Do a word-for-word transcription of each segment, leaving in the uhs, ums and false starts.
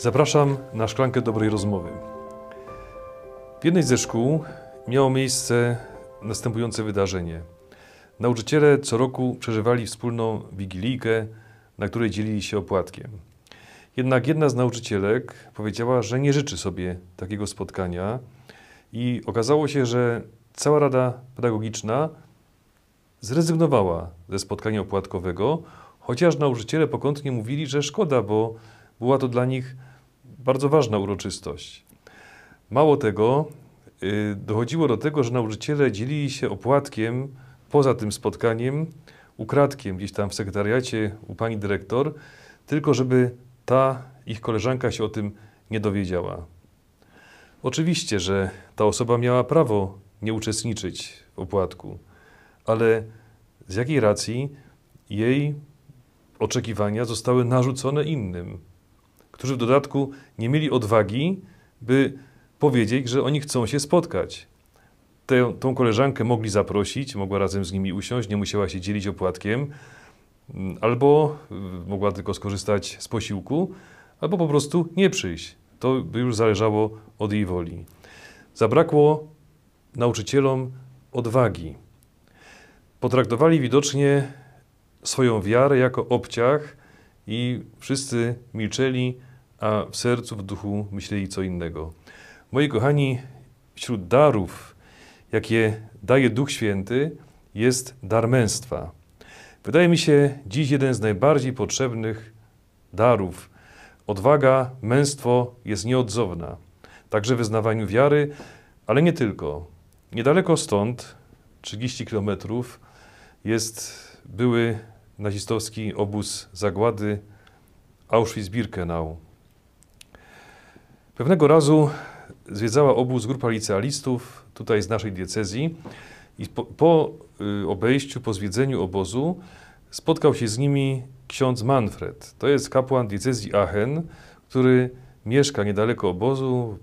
Zapraszam na szklankę dobrej rozmowy. W jednej ze szkół miało miejsce następujące wydarzenie. Nauczyciele co roku przeżywali wspólną wigilijkę, na której dzielili się opłatkiem. Jednak jedna z nauczycielek powiedziała, że nie życzy sobie takiego spotkania i okazało się, że cała Rada Pedagogiczna zrezygnowała ze spotkania opłatkowego, chociaż nauczyciele pokątnie mówili, że szkoda, bo była to dla nich bardzo ważna uroczystość. Mało tego, yy, dochodziło do tego, że nauczyciele dzielili się opłatkiem poza tym spotkaniem, ukradkiem gdzieś tam w sekretariacie u pani dyrektor, tylko żeby ta ich koleżanka się o tym nie dowiedziała. Oczywiście, że ta osoba miała prawo nie uczestniczyć w opłatku, ale z jakiej racji jej oczekiwania zostały narzucone innym, którzy w dodatku nie mieli odwagi, by powiedzieć, że oni chcą się spotkać. Tę, tą koleżankę mogli zaprosić, mogła razem z nimi usiąść, nie musiała się dzielić opłatkiem, albo mogła tylko skorzystać z posiłku, albo po prostu nie przyjść. To by już zależało od jej woli. Zabrakło nauczycielom odwagi. Potraktowali widocznie swoją wiarę jako obciach i wszyscy milczeli, a w sercu, w duchu myśleli co innego. Moi kochani, wśród darów, jakie daje Duch Święty, jest dar męstwa. Wydaje mi się dziś jeden z najbardziej potrzebnych darów. Odwaga, męstwo jest nieodzowna. Także w wyznawaniu wiary, ale nie tylko. Niedaleko stąd, trzydzieści kilometrów, jest były nazistowski obóz zagłady Auschwitz-Birkenau. Pewnego razu zwiedzała obóz grupa licealistów, tutaj z naszej diecezji, i po, po obejściu, po zwiedzeniu obozu spotkał się z nimi ksiądz Manfred. To jest kapłan diecezji Aachen, który mieszka niedaleko obozu,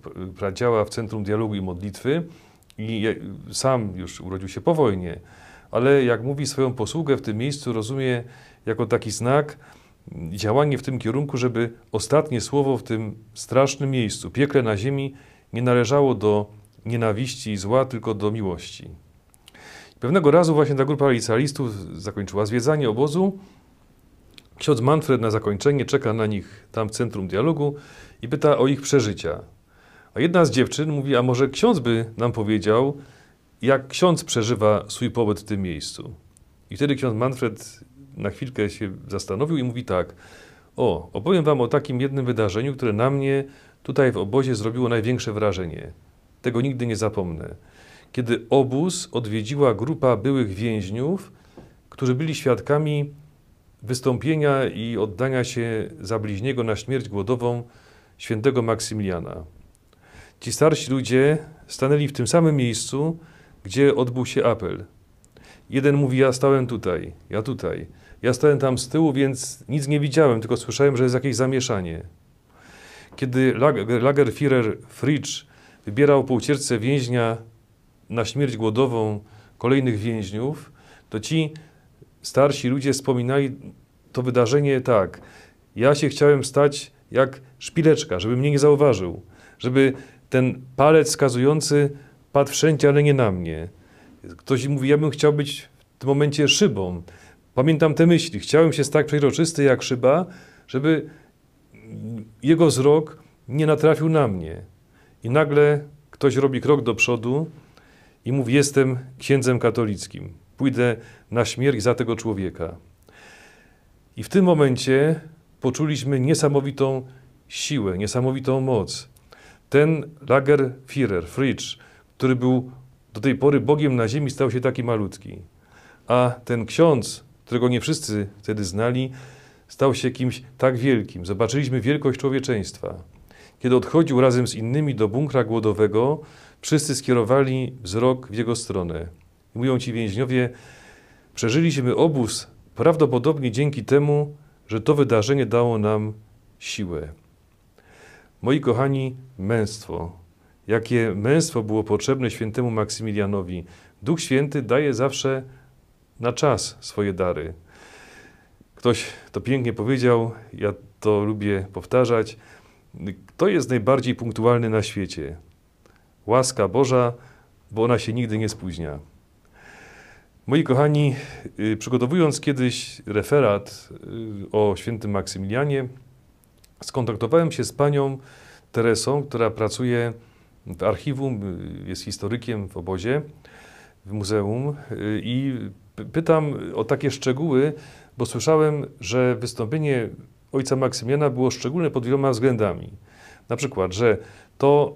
działa w Centrum Dialogu i Modlitwy i sam już urodził się po wojnie, ale jak mówi, swoją posługę w tym miejscu rozumie jako taki znak, działanie w tym kierunku, żeby ostatnie słowo w tym strasznym miejscu, piekle na ziemi, nie należało do nienawiści i zła, tylko do miłości. Pewnego razu właśnie ta grupa licealistów zakończyła zwiedzanie obozu. Ksiądz Manfred na zakończenie czeka na nich tam w Centrum Dialogu i pyta o ich przeżycia. A jedna z dziewczyn mówi, a może ksiądz by nam powiedział, jak ksiądz przeżywa swój pobyt w tym miejscu. I wtedy ksiądz Manfred na chwilkę się zastanowił i mówi tak. O, opowiem wam o takim jednym wydarzeniu, które na mnie tutaj w obozie zrobiło największe wrażenie. Tego nigdy nie zapomnę. Kiedy obóz odwiedziła grupa byłych więźniów, którzy byli świadkami wystąpienia i oddania się za bliźniego na śmierć głodową świętego Maksymiliana. Ci starsi ludzie stanęli w tym samym miejscu, gdzie odbył się apel. Jeden mówi, ja stałem tutaj, ja tutaj. Ja stałem tam z tyłu, więc nic nie widziałem, tylko słyszałem, że jest jakieś zamieszanie. Kiedy Lagerführer Fritsch wybierał po ucieczce więźnia na śmierć głodową kolejnych więźniów, to ci starsi ludzie wspominali to wydarzenie tak. Ja się chciałem stać jak szpileczka, żeby mnie nie zauważył, żeby ten palec wskazujący padł wszędzie, ale nie na mnie. Ktoś mówi, ja bym chciał być w tym momencie szybą. Pamiętam te myśli. Chciałem się stać przeźroczysty jak szyba, żeby jego wzrok nie natrafił na mnie. I nagle ktoś robi krok do przodu i mówi, jestem księdzem katolickim. Pójdę na śmierć za tego człowieka. I w tym momencie poczuliśmy niesamowitą siłę, niesamowitą moc. Ten Lagerführer, Fritsch, który był do tej pory Bogiem na ziemi, stał się taki malutki. A ten ksiądz, którego nie wszyscy wtedy znali, stał się kimś tak wielkim. Zobaczyliśmy wielkość człowieczeństwa. Kiedy odchodził razem z innymi do bunkra głodowego, wszyscy skierowali wzrok w jego stronę. I mówią ci więźniowie, przeżyliśmy obóz prawdopodobnie dzięki temu, że to wydarzenie dało nam siłę. Moi kochani, męstwo. Jakie męstwo było potrzebne świętemu Maksymilianowi. Duch Święty daje zawsze na czas swoje dary. Ktoś to pięknie powiedział, ja to lubię powtarzać. Kto jest najbardziej punktualny na świecie? Łaska Boża, bo ona się nigdy nie spóźnia. Moi kochani, przygotowując kiedyś referat o świętym Maksymilianie, skontaktowałem się z panią Teresą, która pracuje w archiwum, jest historykiem w obozie, w muzeum, i pytam o takie szczegóły, bo słyszałem, że wystąpienie ojca Maksymiliana było szczególne pod wieloma względami. Na przykład, że to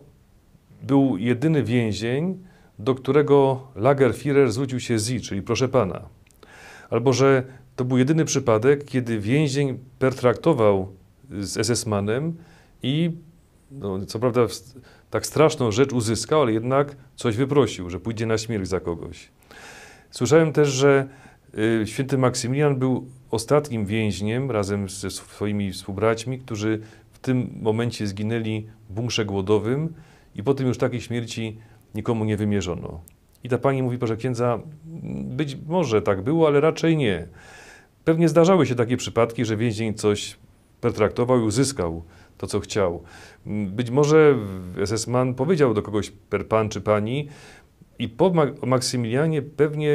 był jedyny więzień, do którego Lagerführer zwrócił się Sie, czyli proszę pana. Albo że to był jedyny przypadek, kiedy więzień pertraktował z es es manem i no, co prawda tak straszną rzecz uzyskał, ale jednak coś wyprosił, że pójdzie na śmierć za kogoś. Słyszałem też, że y, święty Maksymilian był ostatnim więźniem razem ze swoimi współbraćmi, którzy w tym momencie zginęli w bunkrze głodowym i potem już takiej śmierci nikomu nie wymierzono. I ta pani mówi, proszę księdza, być może tak było, ale raczej nie. Pewnie zdarzały się takie przypadki, że więzień coś pertraktował i uzyskał to, co chciał. Być może es es man powiedział do kogoś per pan czy pani i po Maksymilianie pewnie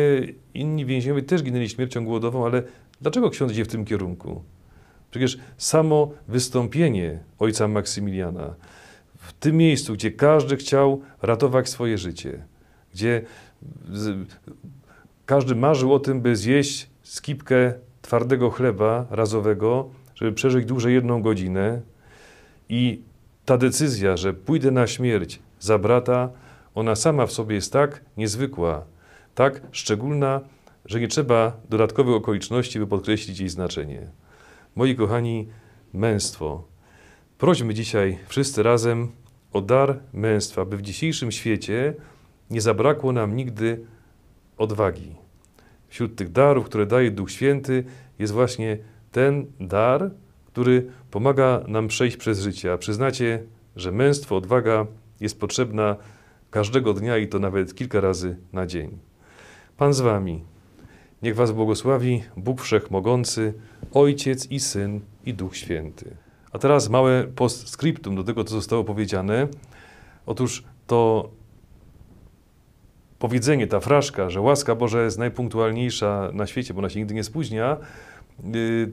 inni więźniowie też ginęli śmiercią głodową, ale dlaczego ksiądz idzie w tym kierunku? Przecież samo wystąpienie ojca Maksymiliana w tym miejscu, gdzie każdy chciał ratować swoje życie, gdzie z, każdy marzył o tym, by zjeść skibkę twardego chleba razowego, żeby przeżyć dłużej jedną godzinę, i ta decyzja, że pójdę na śmierć za brata, ona sama w sobie jest tak niezwykła, tak szczególna, że nie trzeba dodatkowych okoliczności, by podkreślić jej znaczenie. Moi kochani, męstwo. Prośmy dzisiaj wszyscy razem o dar męstwa, by w dzisiejszym świecie nie zabrakło nam nigdy odwagi. Wśród tych darów, które daje Duch Święty, jest właśnie ten dar, który pomaga nam przejść przez życie. A przyznacie, że męstwo, odwaga jest potrzebna każdego dnia i to nawet kilka razy na dzień. Pan z wami. Niech was błogosławi Bóg Wszechmogący, Ojciec i Syn, i Duch Święty. A teraz małe postscriptum do tego, co zostało powiedziane. Otóż to powiedzenie, ta fraszka, że łaska Boża jest najpunktualniejsza na świecie, bo ona się nigdy nie spóźnia,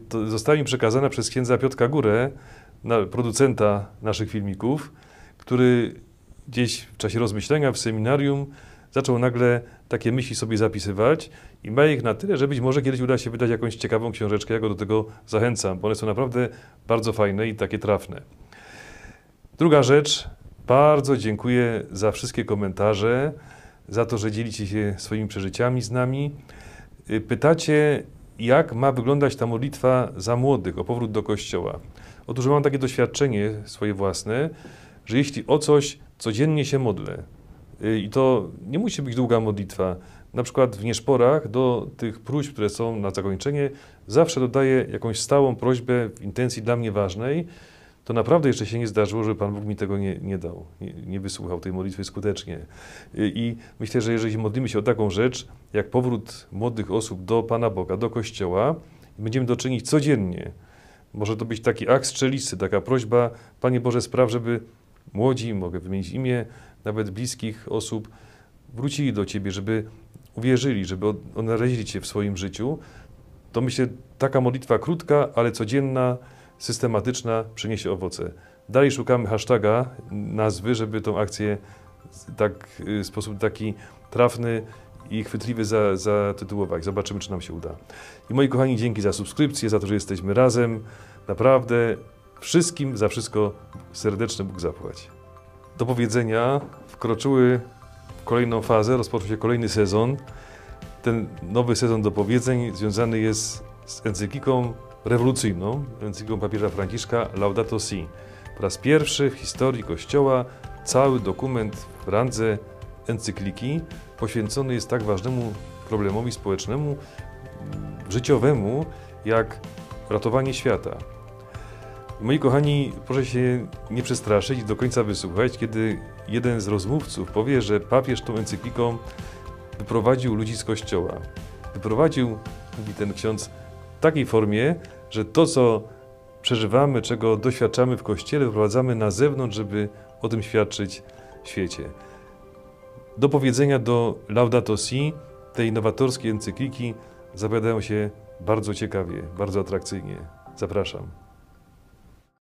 to została mi przekazana przez księdza Piotra Górę, producenta naszych filmików, który gdzieś w czasie rozmyślenia w seminarium zaczął nagle takie myśli sobie zapisywać i ma ich na tyle, że być może kiedyś uda się wydać jakąś ciekawą książeczkę. Ja go do tego zachęcam, bo one są naprawdę bardzo fajne i takie trafne. Druga rzecz, bardzo dziękuję za wszystkie komentarze, za to, że dzielicie się swoimi przeżyciami z nami. Pytacie, jak ma wyglądać ta modlitwa za młodych o powrót do Kościoła. Otóż mam takie doświadczenie swoje własne, że jeśli o coś codziennie się modlę, i to nie musi być długa modlitwa. Na przykład w nieszporach do tych próśb, które są na zakończenie, zawsze dodaję jakąś stałą prośbę w intencji dla mnie ważnej. To naprawdę jeszcze się nie zdarzyło, żeby Pan Bóg mi tego nie, nie dał, nie, nie wysłuchał tej modlitwy skutecznie. I myślę, że jeżeli modlimy się o taką rzecz, jak powrót młodych osób do Pana Boga, do Kościoła, będziemy to czynić codziennie. Może to być taki akt strzelisty, taka prośba, Panie Boże, spraw, żeby młodzi, mogę wymienić imię, nawet bliskich osób, wrócili do Ciebie, żeby uwierzyli, żeby odnaleźli Cię w swoim życiu. To myślę, taka modlitwa krótka, ale codzienna, systematyczna przyniesie owoce. Dalej szukamy hasztaga, nazwy, żeby tą akcję tak, w sposób taki trafny i chwytliwy zatytułować. Zobaczymy, czy nam się uda. I moi kochani, dzięki za subskrypcję, za to, że jesteśmy razem. Naprawdę wszystkim za wszystko serdeczny Bóg zapłać. Do powiedzenia wkroczyły w kolejną fazę, rozpoczął się kolejny sezon. Ten nowy sezon do powiedzeń związany jest z encykliką rewolucyjną, encykliką papieża Franciszka Laudato Si. Po raz pierwszy w historii Kościoła cały dokument w randze encykliki poświęcony jest tak ważnemu problemowi społecznemu, życiowemu, jak ratowanie świata. Moi kochani, proszę się nie przestraszyć i do końca wysłuchać, kiedy jeden z rozmówców powie, że papież tą encykliką wyprowadził ludzi z Kościoła. Wyprowadził, mówi ten ksiądz, w takiej formie, że to, co przeżywamy, czego doświadczamy w Kościele, wyprowadzamy na zewnątrz, żeby o tym świadczyć w świecie. Do powiedzenia do Laudato Si, tej nowatorskiej encykliki, zapowiadają się bardzo ciekawie, bardzo atrakcyjnie. Zapraszam.